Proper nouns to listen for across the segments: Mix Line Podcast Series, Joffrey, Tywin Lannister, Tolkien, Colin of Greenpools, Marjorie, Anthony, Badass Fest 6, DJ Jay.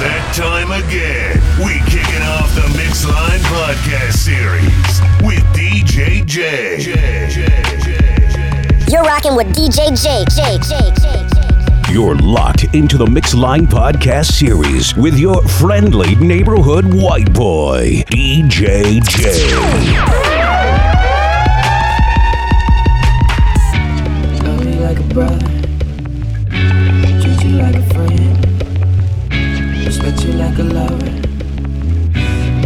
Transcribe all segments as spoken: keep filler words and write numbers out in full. that time again. We kicking off the Mix Line Podcast Series with D J Jay. You're rocking with D J Jay. Jay, Jay, Jay, Jay. You're locked into the Mix Line Podcast Series with your friendly neighborhood white boy, D J Jay. Love me like a brother. Respect you like a lover.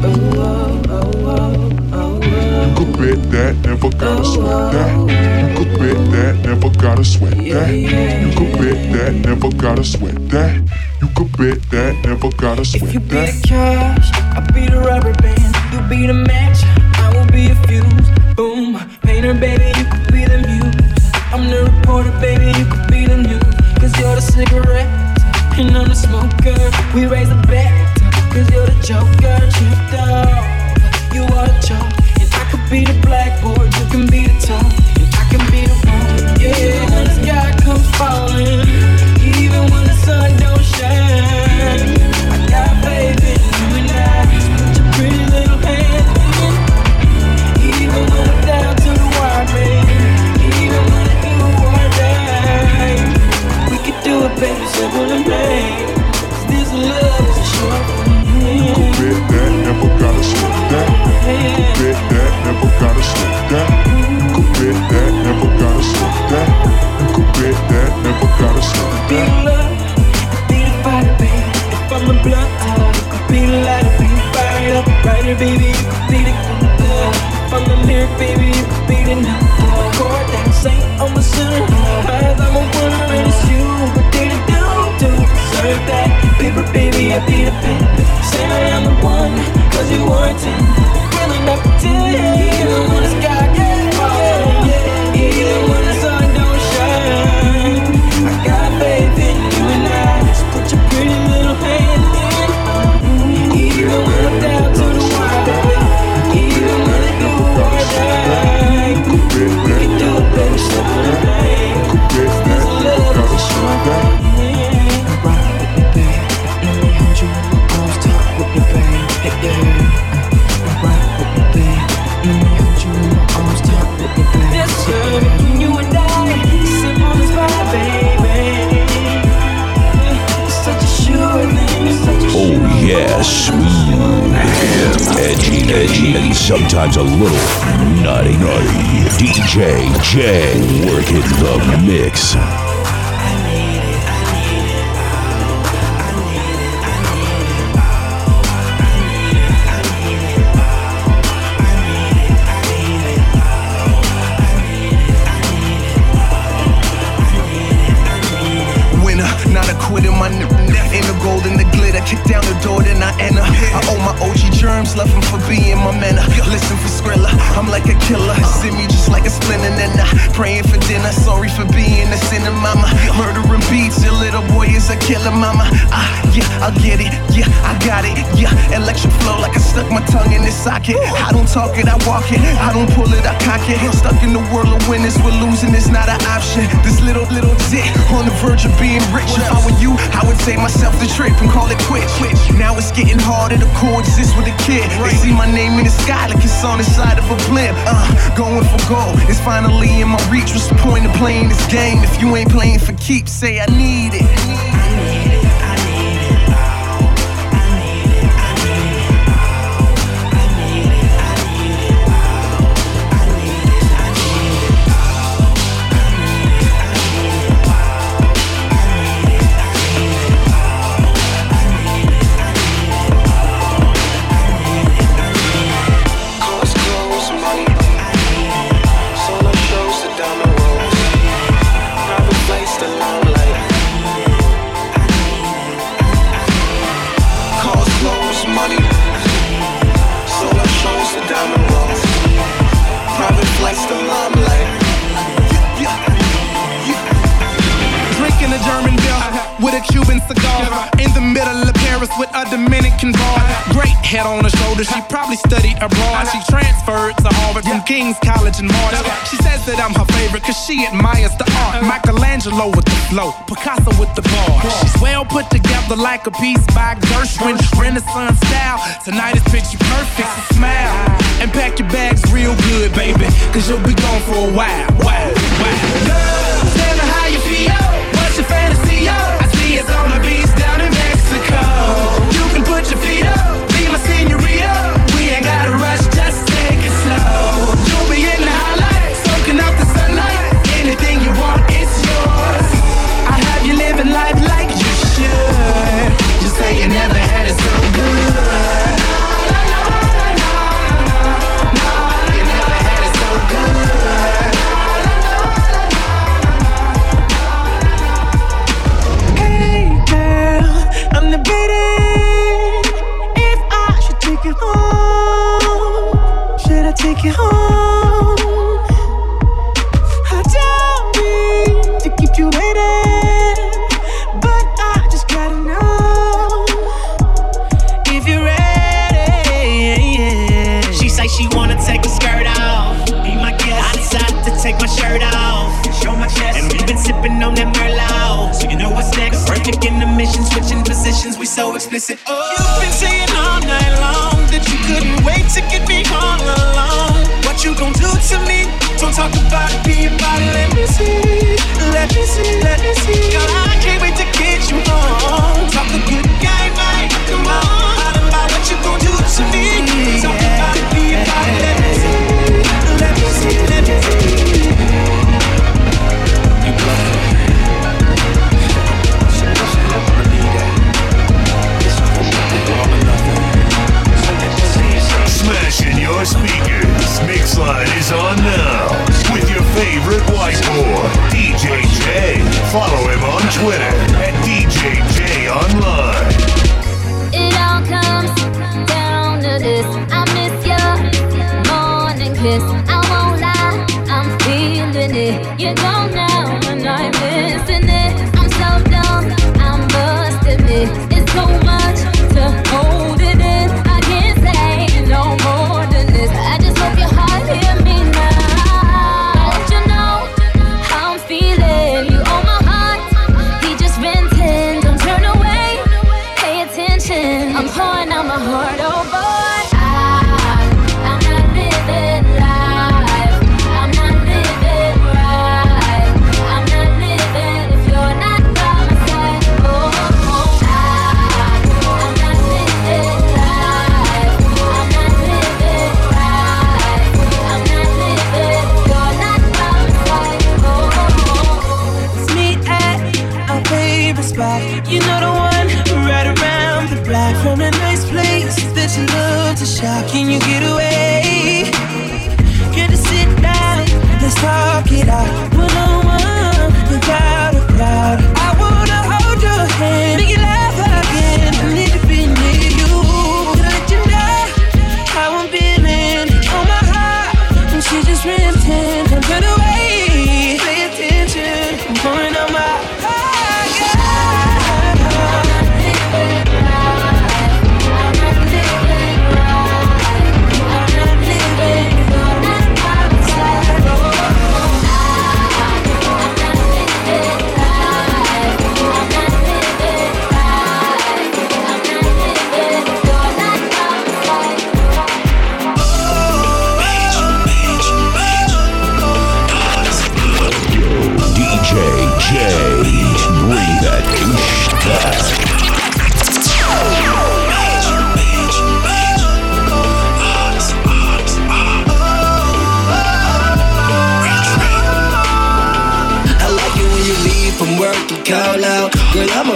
Oh, oh, oh, oh, oh, oh. You could bet that, never gotta oh, sweat oh, that. You could bet that, never gotta sweat yeah, that. Yeah, you could bet yeah, that, never gotta sweat that. You could bet that, never gotta sweat that. If you be the cash, I'll be the rubber band. You be the match, I will be the fuse. Boom, painter, baby, you could be the muse. I'm the reporter, baby, you could be the news. Cause you're the cigarette and I'm the smoker. We raise the bet, cause you're the joker. Tripped up, you are a joke. And I could be the blackboard, you can be the top, and I can be the one. Yeah, when the sky comes falling, even when the sun don't shine, I got faith in you and I. Just put your pretty little hand in. Even when I'm down to the wire, baby. Even when I do or die, we can do it, baby, simple and plain. Baby, you could be the good. If I'm the lyric, baby, you could be the number. Core that saint, I'm a sinner. Cause I'm a winner and it's you. But they don't do deserve that. Paper, baby, I be the pen. Say I am the one, cause you weren't ten. Really not pretend. Even when the sky gets falling, yeah. Even when the sun don't shine, I got faith in you and I. Just put your pretty little hand in. Even when I'm down to the yes, mm. edgy, edgy, and sometimes a little nutty, nutty. D J Jay, working the mix. Love him for being my man. Listen for Skrilla, I'm like a killer. See me just like a splinter, and I praying for dinner. Sorry for being a sinner, mama. Murdering beats, your little boy is a killer, mama. Ah, yeah, I get it, yeah, I got it, yeah. Electric flow like I stuck my tongue in this socket. I don't talk it, I walk it. I don't pull it, I cock it. Stuck in the world of winners, we're losing, it's not an option. This little, little dick on the verge of being rich. If I were you, I would save myself the trip and call it quits. Now it's getting harder to coexist with a kid. They see my name in the sky like it's on the side of a blimp. Uh, going for gold, it's finally in my reach. What's the point of playing this game if you ain't playing for keeps? Say I need it. I need it. head on her shoulder. She probably studied abroad. She transferred to Harvard from King's College in March. She says that I'm her favorite because she admires the art. Michelangelo with the flow, Picasso with the bars. She's well put together like a piece by Gershwin. Renaissance style. Tonight is picture perfect. So smile and pack your bags real good, baby, because you'll be gone for a while. Wow, wow. Love, tell me how you feel. What's your fantasy? Yo? I see it's on the beach down in Mexico. You can put your feet up, be my senorita. We ain't gotta rush, just take it slow. You'll be in the highlight, soaking up the sunlight. Anything you want, it's yours. I have you living life like you should. You say you never had it so good. Take it home. I don't mean to keep you waiting, but I just gotta know if you're ready. She say she wanna take her skirt off. Be my guest. I decided to take my shirt off. Show my chest. And we've been sipping on that Merlot, so you know what's next. Perfect in the mission, switching positions. We so explicit. Oh, you've been saying all night long that you couldn't wait to get me all alone. You gon' do to me? Don't talk about it, be about it. Let me see, let me see, let me see. God, I can't wait to get you home. Talk a good game, mate. Come on, I don't mind what you gon' do to me. Talk about it, be about it. Let me see, let me see, let me see. You bluffing. So much I never need that. This one's not the all or nothing. So let's see something. Smashing your speakers. Mix Line is on now with your favorite white boy, D J Jay. Follow him on Twitter at D J Jay Online. It all comes down to this. I miss your morning kiss. I won't lie, I'm feeling it. You don't know when I'm missing it. I'm so dumb, I must admit. It's so much to hold it in. I can't say no more than this. I just hope your heart hear me now. Let you know how I'm feeling. You own my heart, he just renting. Don't turn away, pay attention. I'm pouring out my heart, oh boy. I, I'm not living life. I'm not living right. I'm not living if you're not by my side. Oh, I, I'm not living life. I'm not living right. I'm not living, you're not by my side. Oh, it's me at our favorite spot. You know the one right around the block. From the nice place that you love to shop. Can you get away? Get to sit down, let's talk it out. One on one, without a crowd. I wanna hold your hand, make you laugh again. I need to be near you, to let you know how I'm feeling. On my heart, and she just renting. Don't turn away, pay attention. I'm pouring out my heart, yeah.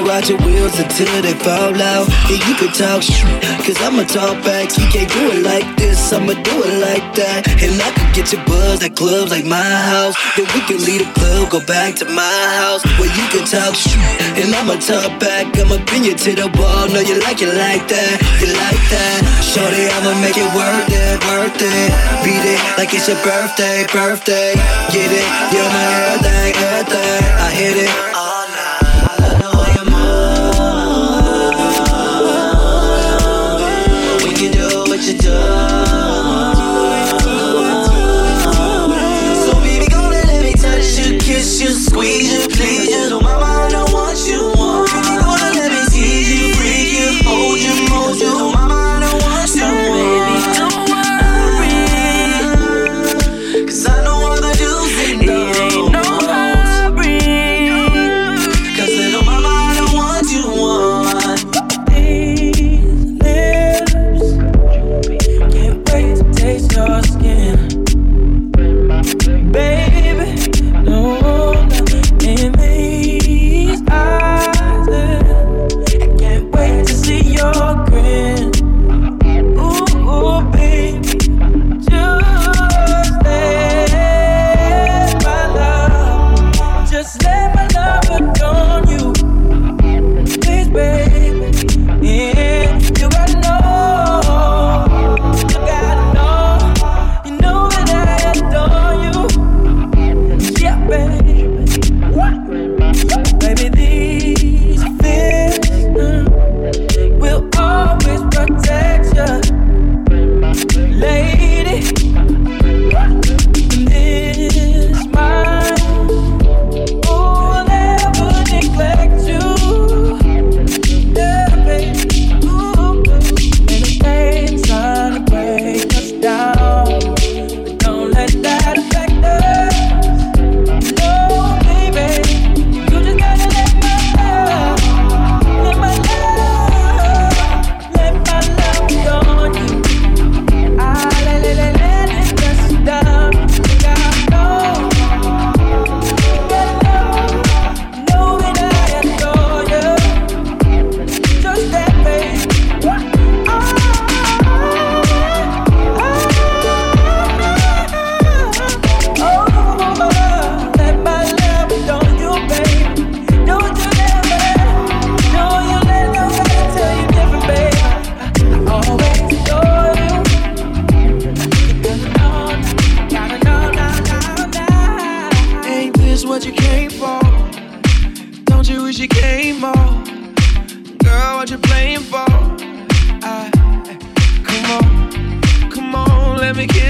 Watch your wheels until they fall out. Yeah, you can talk shit, cause I'ma talk back. You can't do it like this, I'ma do it like that. And I can get you buzzed at clubs like my house. Then we can leave the club, go back to my house. Where you can talk shit, and I'ma talk back. I'ma pin you to the wall, know you like it like that. You like that, shorty, I'ma make it worth it, worth it. Beat it like it's your birthday, birthday. Get it, you're my everything, everything. I hit it all night. We can do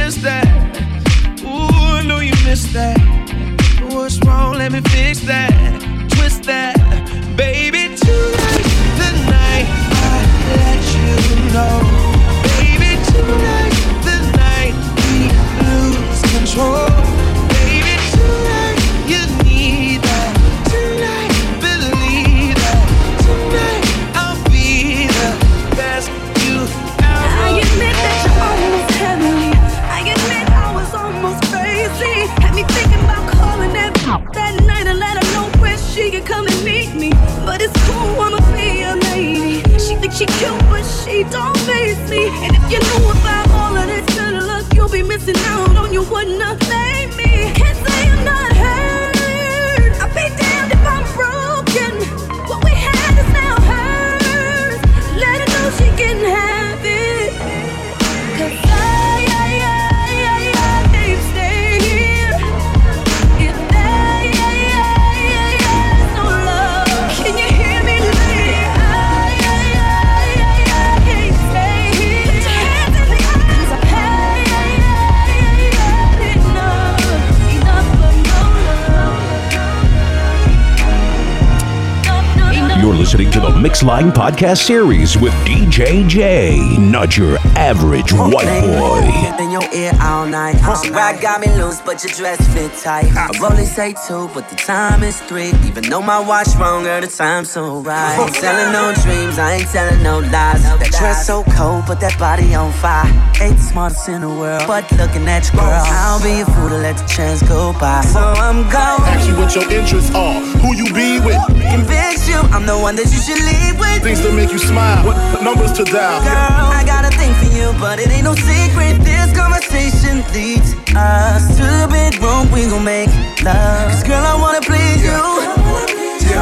missed that. Ooh, I know you missed that. What's wrong? Let me fix that. Twist that, baby. Tonight, the night I let you know, baby. Tonight, the night we lose control, baby. Tonight, you need that. Tonight, believe that. Tonight, I'll be the best you ever. I admit that you almost had me. I admit I was almost crazy. Had me thinking about calling that that night and let her know where she could come and meet me. But it's cool, I'ma be a lady. She thinks she cute, but she don't face me. And if you knew about all of this good luck, you'll be missing out on you wouldn't have made me. Can't say I'm not hurt. I'll be damned if I'm broken. What we had is now hers. Let her know she can have it. Cause I, I, I, I, I can't stay here. If I, I, I, I, I, no love. Can you hear me, lady? I, I, I, I, I can't stay here. Put your hands in the air. Cause I've had, I, I, I, I, enough. Enough of no love. Enough, no, no, You're listening to the Mix Line Podcast Series with D J Jay, not your average white boy. In your ear all night. Swag got me loose, but your dress fit tight. I only say two, but the time is three. Even though my watch wronger, the time's so right. Ain't telling no dreams, I ain't telling no lies. That dress so cold, but that body on fire. Ain't the smartest in the world, but looking at you, girl, I'll be a fool to let the chance go by. So I'm going. Ask you what your interests are, who you be with. Convince you, I'm the one that you should leave with. Things that make you smile, what numbers to dial. Girl, I got a thing for you, but it ain't no secret. This conversation leads us to the bedroom. We gon' make love. Cause girl, I wanna please you.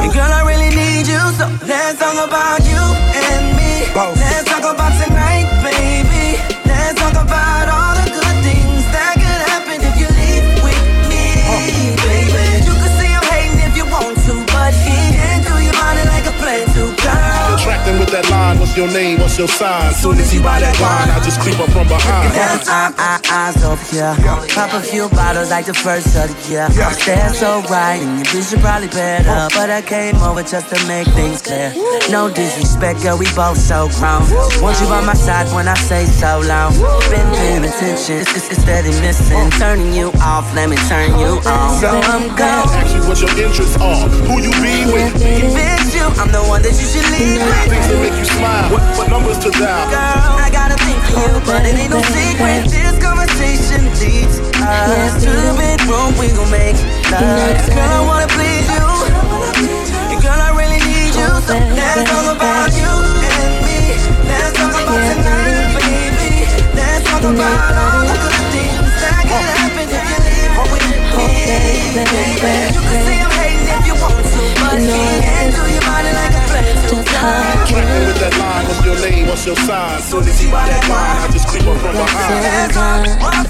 And girl, I really need you. So let's talk about you and me. Let's talk about tonight, baby. Let's talk about all the good things that could happen if you leave with me, baby. You can say I'm hating if you want to, but he can't do your body like a plan to girl. Attracting with that line, what's your name, what's your sign? Soon as you buy that wine, I just creep up from behind. That's I'm I, eyes over here. Pop a few bottles like the first of the year. I stand so right, and your bitch should probably paired up. But I came over just to make things clear. No disrespect, girl, we both so grown. Want you by my side when I say so long. Been paying attention, it's, it's, it's steady missing. Turning you off, let me turn you on. So I'm gone. Ask you what your interests are, who you be with. Convince you, I'm the one that you should leave. Things that make you smile, what, what numbers to dial. Girl, I gotta think for you, but it ain't no secret. This conversation leads us to the bedroom, we gon' make love. Girl, I wanna please you. And girl, I really need you. So let's talk about you and me. Let's talk about tonight, baby. Let's talk about all the good things that could happen if you leave with me, baby. You can say I'm hating if you want to, but you can't do your body like a attracting with that line, what's your name, what's your sign? Soon as you buy that line, I just creep up from behind.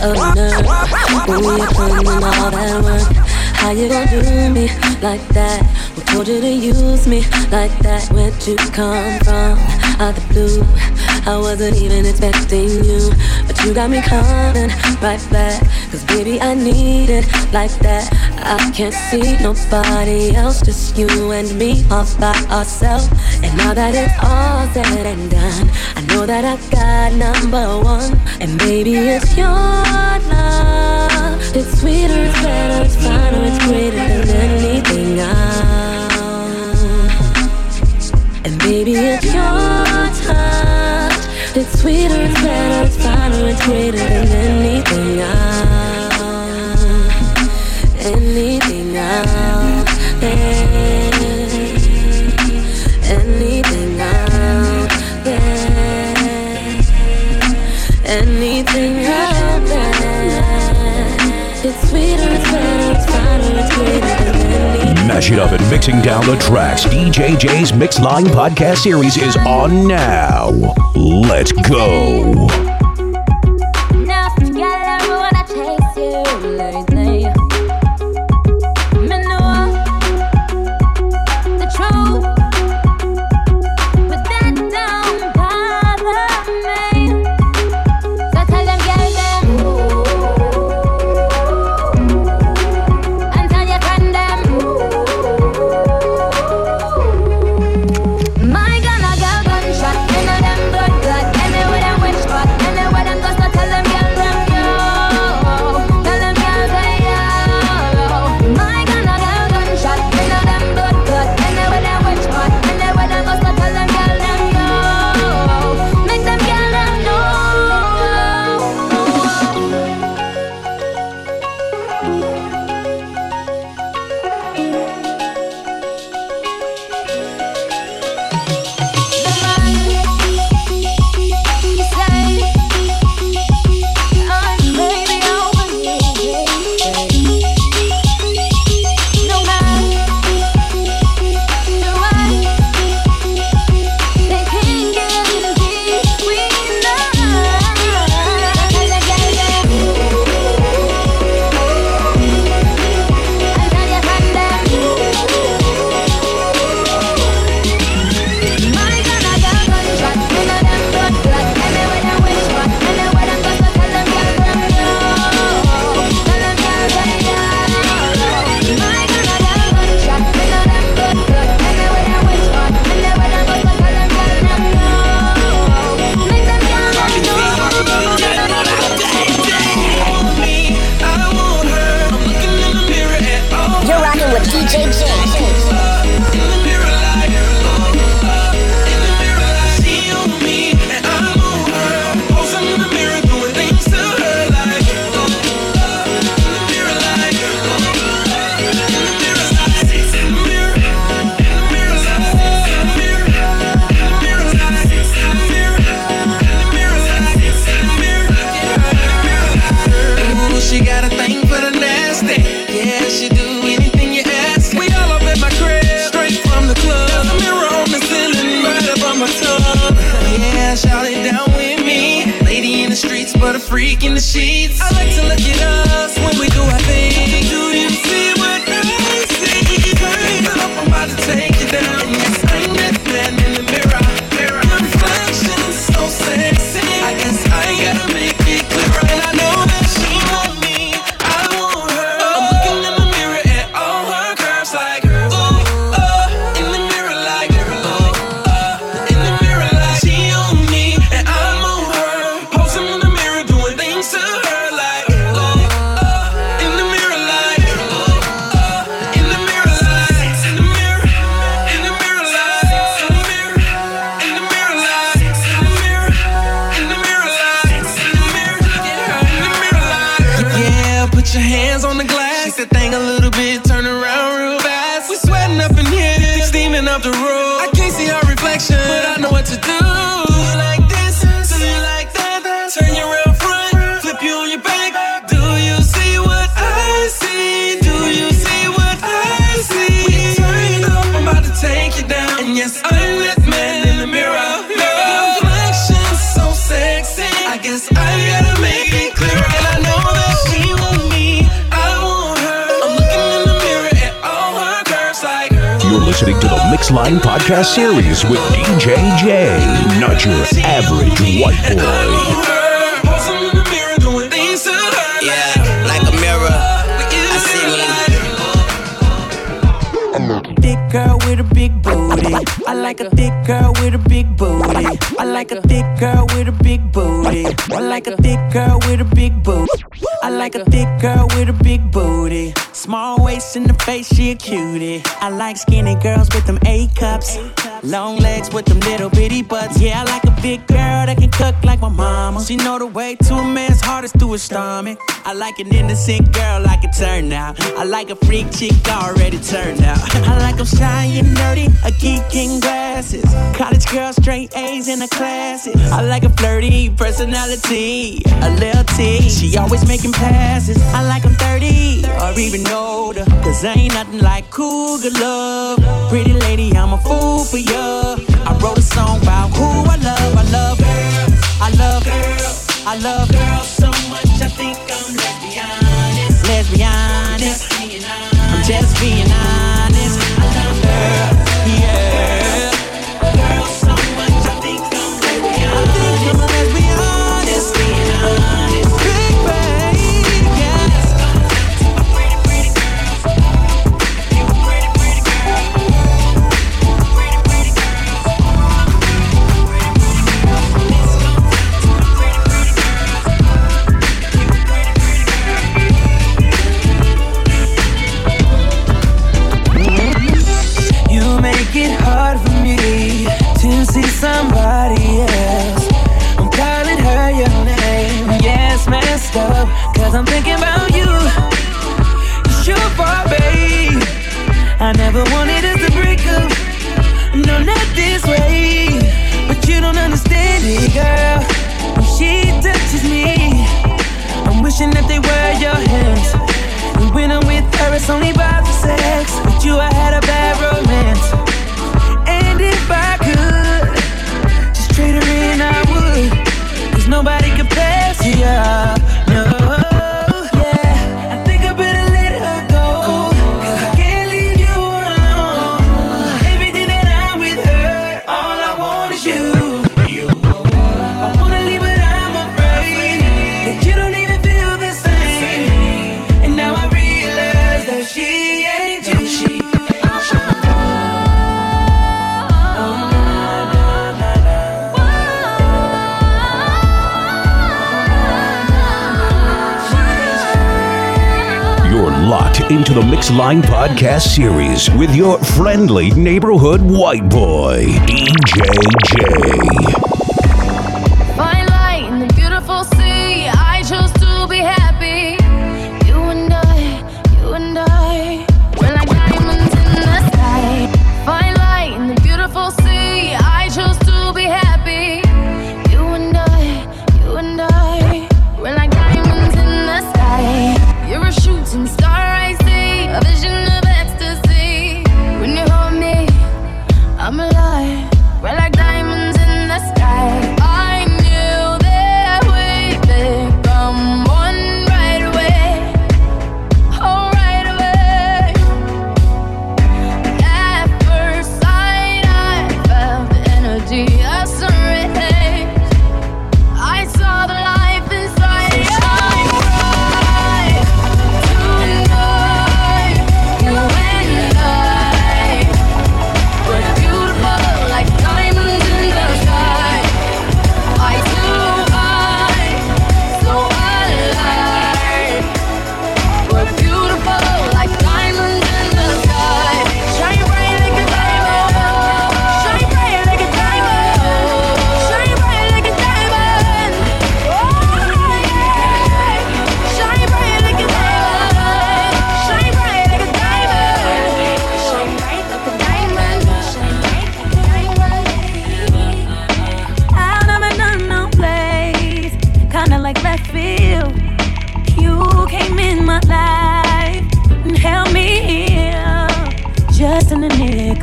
Oh no, when you're putting in all that work, how you gon' do me like that? Who told you to use me like that? Where'd you come from? Out the blue, I wasn't even expecting you, but you got me coming right back. Cause baby, I need it like that. I can't see nobody else, just you and me all by ourselves. And now that it's all said and done, I know that I got number one. And baby, it's your love. It's sweeter, it's better, it's finer, it's greater than anything else. And baby, it's your touch. It's sweeter, it's better, it's finer, it's greater than anything else. Anything else. Hey. Anything out there, anything out there. It's sweeter, it's better, it's finer, it's greater than anything. Mashing up and mixing down the tracks. D J Jay's Mix Line Podcast Series is on now. Let's go. Now together we wanna chase you lately. Ooh. freak in the sheets. I like to look at us when we do our thing. Do you see what I see? Burning up, I'm about to take you down. It's like that man in the mirror, mirror. Your reflection is so sexy. I guess I gotta make it clearer. And I know that she want me, I want her. I'm looking in the mirror at all her curves like her. Ooh, uh, in the mirror like her. Ooh, uh, in the mirror like she on me and I'm on her. Posing in the mirror doing things to her like. Ooh, uh, in the mirror like her. Ooh, uh, in the mirror like. In the mirror, in the mirror like. In the mirror, in the mirror like. In the mirror, in the mirror like. In the mirror, in the mirror like. Yeah, put your hands on the glass. Shake that thing a little bit, turn around real fast. We sweating up in here, steaming up the room. I can't see our reflection, but I know what to do. Do you like this? Do you like that? Turn you around front, flip you on your back. Do you see what I see? Do you see what I see? We turn it up, I'm about to take you down. And yes, I'm that man in the mirror, mirror. Your reflection's so sexy. I guess I gotta make it clearer. And I know that she want me, I want her. I'm looking in the mirror at all her curves like her. You're listening to the Mix Line Podcast Series with D J Jay, not your average white boy. Yeah, like a mirror. I see me. Thick girl with a big booty. I like a thick girl with a big booty. I like a thick girl with a big booty. I like a thick girl with a big booty. I like a thick girl with a big booty. Small waist in the face, she a cutie. I like skinny girls with them A cups. Long legs with them little bitty butts. Yeah, I like a big girl that can cook like my mama. She know the way to a man's heart is through his stomach. I like an innocent girl like a turn out. I like a freak chick already turned out. I like them shy and nerdy, a geek in glasses. College girl, straight A's in her classes. I like a flirty personality, a little T. She always making passes. I like them thirty or even older, cause ain't nothing like cougar love. Pretty lady, I'm a fool for you. I wrote a song about who I love. I love girls, I love girls, I love girls so much I think I'm lesbian. Lesbian, I'm just being honest. I'm just being honest. I love girls, yeah. Girls so much I think I'm lesbian. I think I'm lesbian. I'm just being honest. Big baby, yes. Pretty, pretty girls. You pretty, pretty girls. Pretty, pretty girls. Pretty, pretty girls. Let's go down to my pretty, pretty girls. You pretty, pretty girls. You make it hard for me to see somebody else. I'm calling her your name. Yeah, it's messed up, cause I'm thinking about you. It's your fault, babe. I never wanted us to break up. No, not this way. But you don't understand it, girl. When she touches me, I'm wishing that they were your hands. And when I'm with her, it's only about the sex. With you, I had a bad romance. And if I could just trade her in, I would. Cause nobody compares to you, no. Yeah, I think I better let her go. Cause I can't leave you alone. Everything that I'm with her, all I want is you. I wanna leave, but I'm afraid that you don't even feel the same. And now I realize that she ain't you. She You're locked into the Mix Line Podcast Series with your friendly neighborhood white boy, D J Jay. Find light in the beautiful sea. I chose to be happy. You and I, you and I, we're like diamonds in the sky. Find light in the beautiful sea. I chose to be happy. You and I, you and I, we're like diamonds in the sky. You're a shooting star I see, a vision of ecstasy. When you hold me, I'm alive. We're like diamonds in the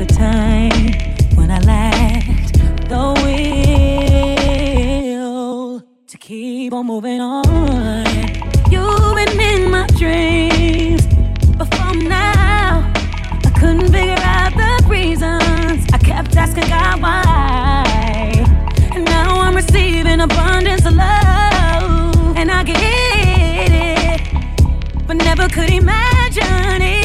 the time when I lacked the will to keep on moving on. You've been in my dreams, but for now I couldn't figure out the reasons. I kept asking God why, and now I'm receiving abundance of love, and I get it, but never could imagine it.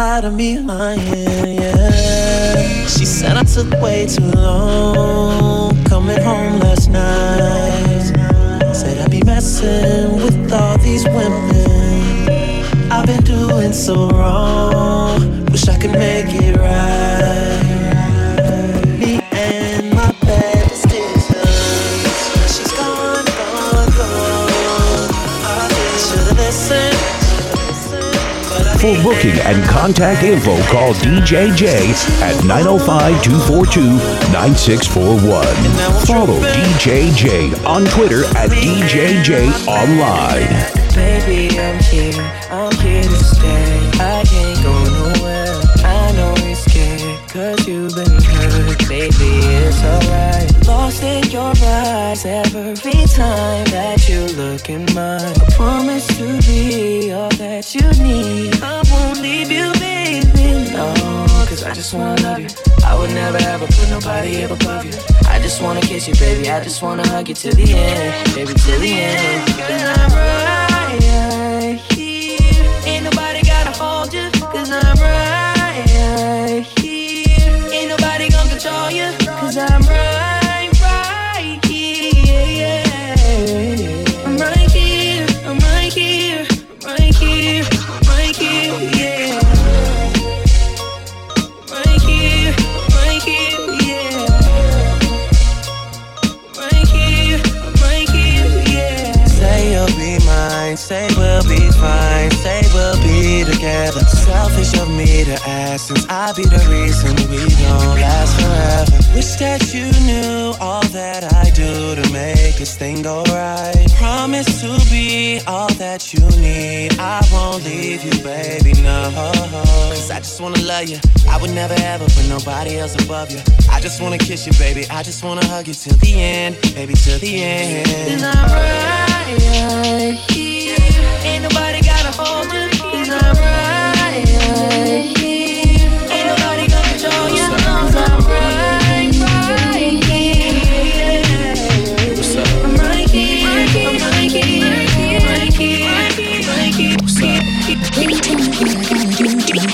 Tired of me lying, yeah. She said I took way too long coming home last night. Said I'd be messing with all these women. I've been doing so wrong. Wish I could make it right. Me and my bad decisions. She's gone, gone, gone. I should've listened. For booking and contact info, call D J Jay at nine oh five, two four two, nine six four one. Follow D J Jay on Twitter at D J Jay Online. Baby, I'm here. I'm here to stay. I can't go nowhere. I know you're scared, cause you've been hurt. Baby, it's alright. Lost in your eyes every time that you look in mine. I promise to be all that you need. I won't leave you, baby, no, cause I just wanna love you. I would never ever put nobody up above you. I just wanna kiss you, baby, I just wanna hug you till the end. Baby, till the end. Cause I'm right here. Ain't nobody gotta hold you. Cause I'm right here. Ain't nobody gonna control you. Cause I'm right. Say we'll be fine, say we'll be be together. Selfish of me to ask, since I be the reason we don't last forever. Wish that you knew all that I do to make this thing go right. Promise to be all that you need. I won't leave you, baby, no. Cause I just wanna love you. I would never ever put nobody else above you. I just wanna kiss you, baby. I just wanna hug you till the end, baby, till the end. And I'm right here. Ain't nobody gotta hold you. And I'm right here. Ain't nobody gonna control you. Cause I'm right, right here. What's up? I'm right here. I'm right here. I'm right here. Cause I've been looking around too long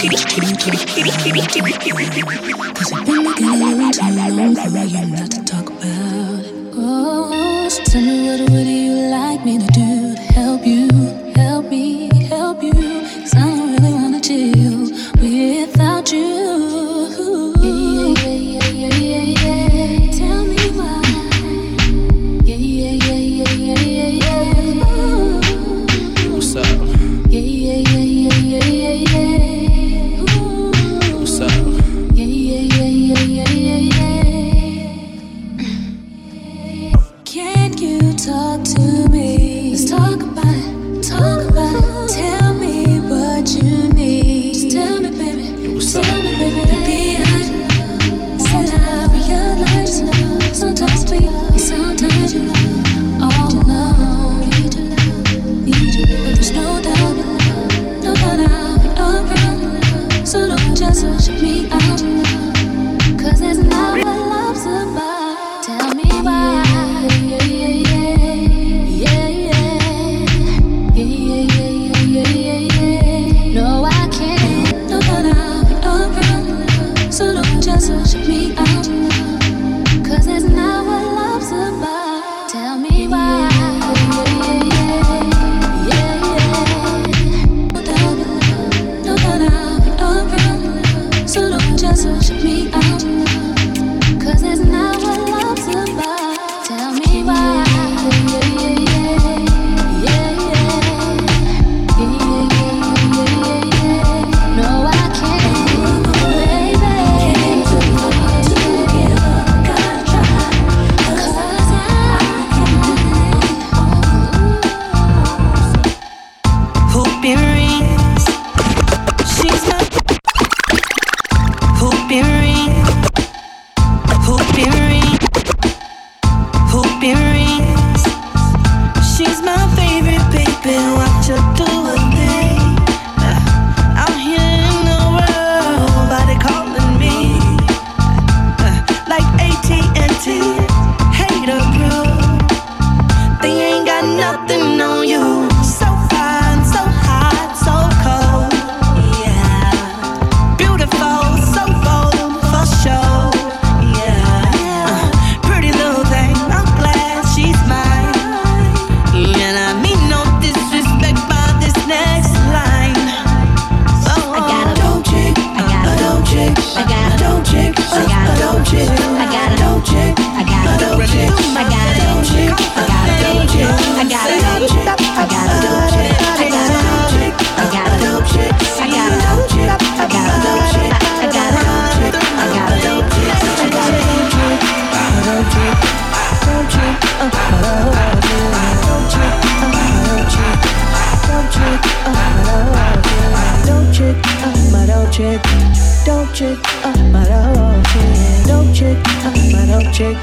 for you not to talk about. Oh, so tell me what, what do you like me to do to help you, help me, help you? Cause I don't really wanna chill without you. Yeah, yeah, yeah, yeah, yeah, yeah. Tell me why. Yeah, yeah, yeah, yeah, yeah, yeah. Ooh. What's up? Yeah, yeah, yeah, yeah, yeah, yeah, yeah. Talk to me. Let's talk about it. Talk about it. Tell me what you need. Just tell me, baby. What's up? Tell me, baby. Baby, I said I realize sometimes we, sometimes you all alone. Need your love, need your love. But there's no doubt, no doubt I'll be around. So don't just shut me out, cause there's not what love's about. Tell me why.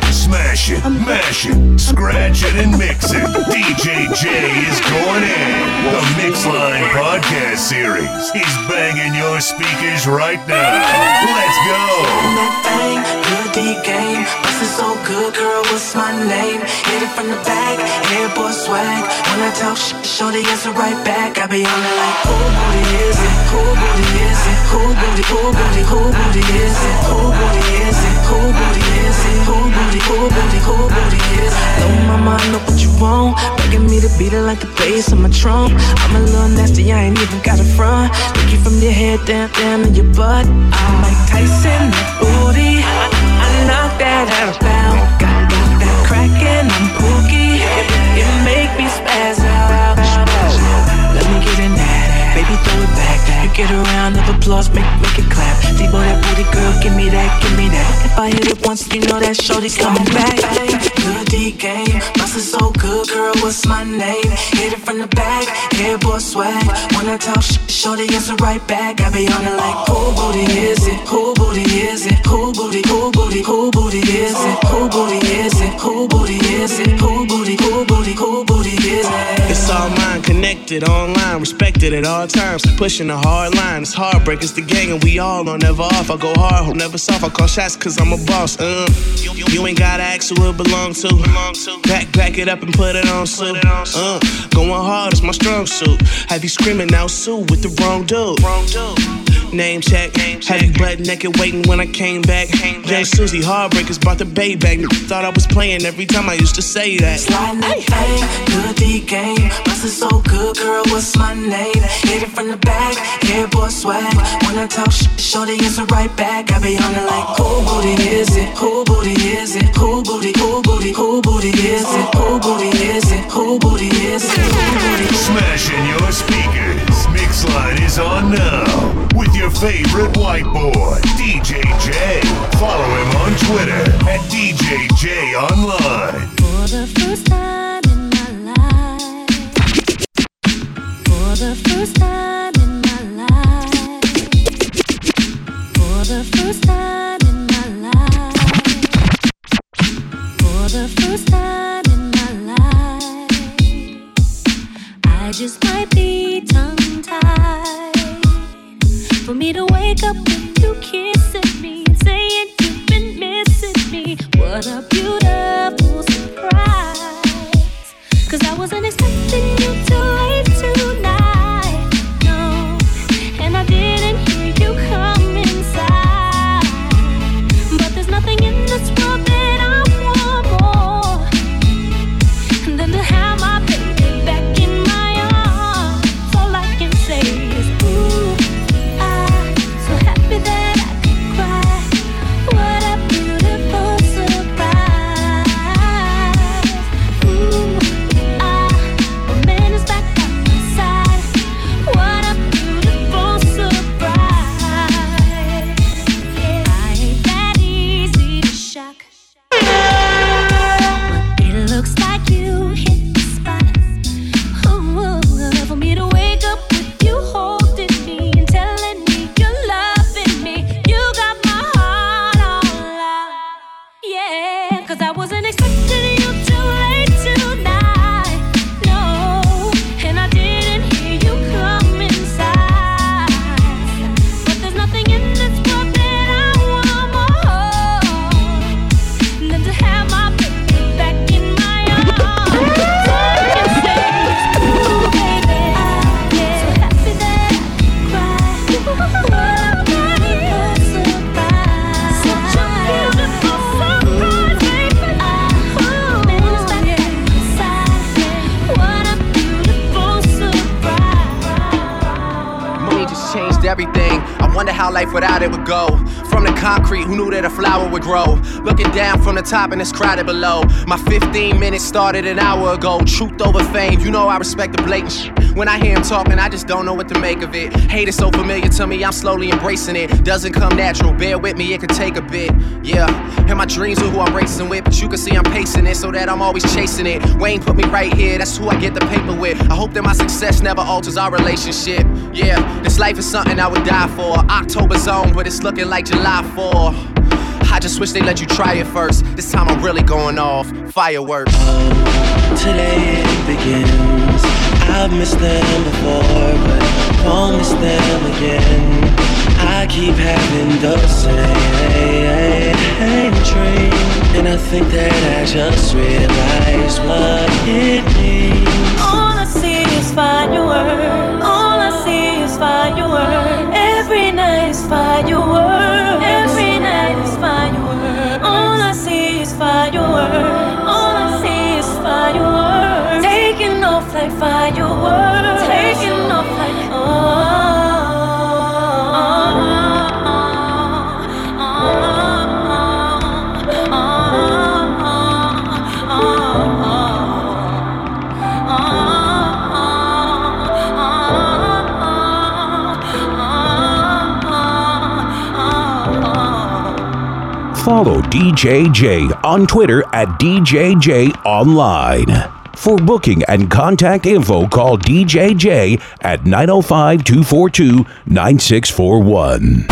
Smash it, mash it, scratch it and mix it. D J Jay is going in. The Mix Line Podcast Series is banging your speakers right now. Let's go. That thing, good D game. This is so good, girl. What's my name? Hit it from the back, hair boy swag. When I talk shit, shorty answer right back. I be on it like who booty is it? Who booty is it? Who booty? Who booty? Who booty is it? Who booty is it? Who booty is it? Who booty? Who booty? Who booty is it? Though my mind know what you want, begging me to beat it like the bass on my trunk. I'm a little nasty, I ain't even got a front. Look you from your head down, down to your butt. I'm like Tyson, that booty. I, I knock that out of bounds. Got that crack and I'm pooky. It, it make me spaz out. Let me get in that, baby, throw it back. Get around, of applause, make, make it clap. D-boy, that booty girl, give me that, give me that. If I hit it once, you know that shorty's coming back. Little D game, bustin' so good, girl, what's my name? Hit it from the back, hair boy swag. When I talk sh- shorty, answer right back. I be on it like, who booty is it? Who booty is it? Who booty, who booty, who booty is it? Who booty is it? Who booty is it? Who booty, who booty, who booty is it? It's all mine, connected, online, respected at all times. Pushing a hard line, it's heartbreak, it's the gang and we all on, never off. I go hard, hope never soft, I call shots cause I'm a boss. Um, you, you, you ain't gotta ask who it belong to. Back, back it up and put it on suit. Uh, going hard is my strong suit. Have you screaming out Sue with the wrong dude? Wrong dude. Name check, Name check. Had you butt naked waiting when I came back. Came back. Young Susie heartbreakers brought the bay back. Thought I was playing every time I used to say that. Sliding that thing, good D game. Bustin' so good, girl, what's my name? Hit it from the back, hair boy swag. When I talk sh- shorty, answer right back. I be on it like, who booty is it? Who booty is it? Who booty, who booty, who booty is it? Who booty is it? Who booty is it? Smashing your speakers. Mix Line is on now with your favorite white boy, D J Jay. Follow him on Twitter at D J Jay Online. For the first time in my life. For the first time in my life. For the first time in my life. For the first time in my life. I just might be tongue-tied. For me to wake up with you kissing me, saying you've been missing me. What a beautiful surprise. Cause I wasn't expecting you till late tonight. No, and I didn't hear you come inside. But there's nothing in this world that I want more than to have my baby back in my arms. All I can say is ooh. Top and it's crowded below. My fifteen minutes started an hour ago. Truth over fame, you know I respect the blatant shit. When I hear him talking, I just don't know what to make of it. Hate is so familiar to me, I'm slowly embracing it. Doesn't come natural, bear with me, it can take a bit. Yeah, and my dreams are who I'm racing with, but you can see I'm pacing it so that I'm always chasing it. Wayne put me right here, that's who I get the paper with. I hope that my success never alters our relationship. Yeah, this life is something I would die for. October's on, but it's looking like July fourth. I just wish they let you try it first. This time I'm really going off. Fireworks. Oh, today it begins. I've missed them before, but won't miss them again. I keep having those same dreams, and I think that I just realized what it means. All I see is fireworks. All I see is fireworks. Every night is fireworks. Every night is fireworks. All I see is fireworks. All I see is fireworks. Taking off like fireworks. Taking off like oh. Oh, Follow D J Jay on Twitter at D J Jay Online. For booking and contact info, call D J Jay at nine oh five, two four two, nine six four one.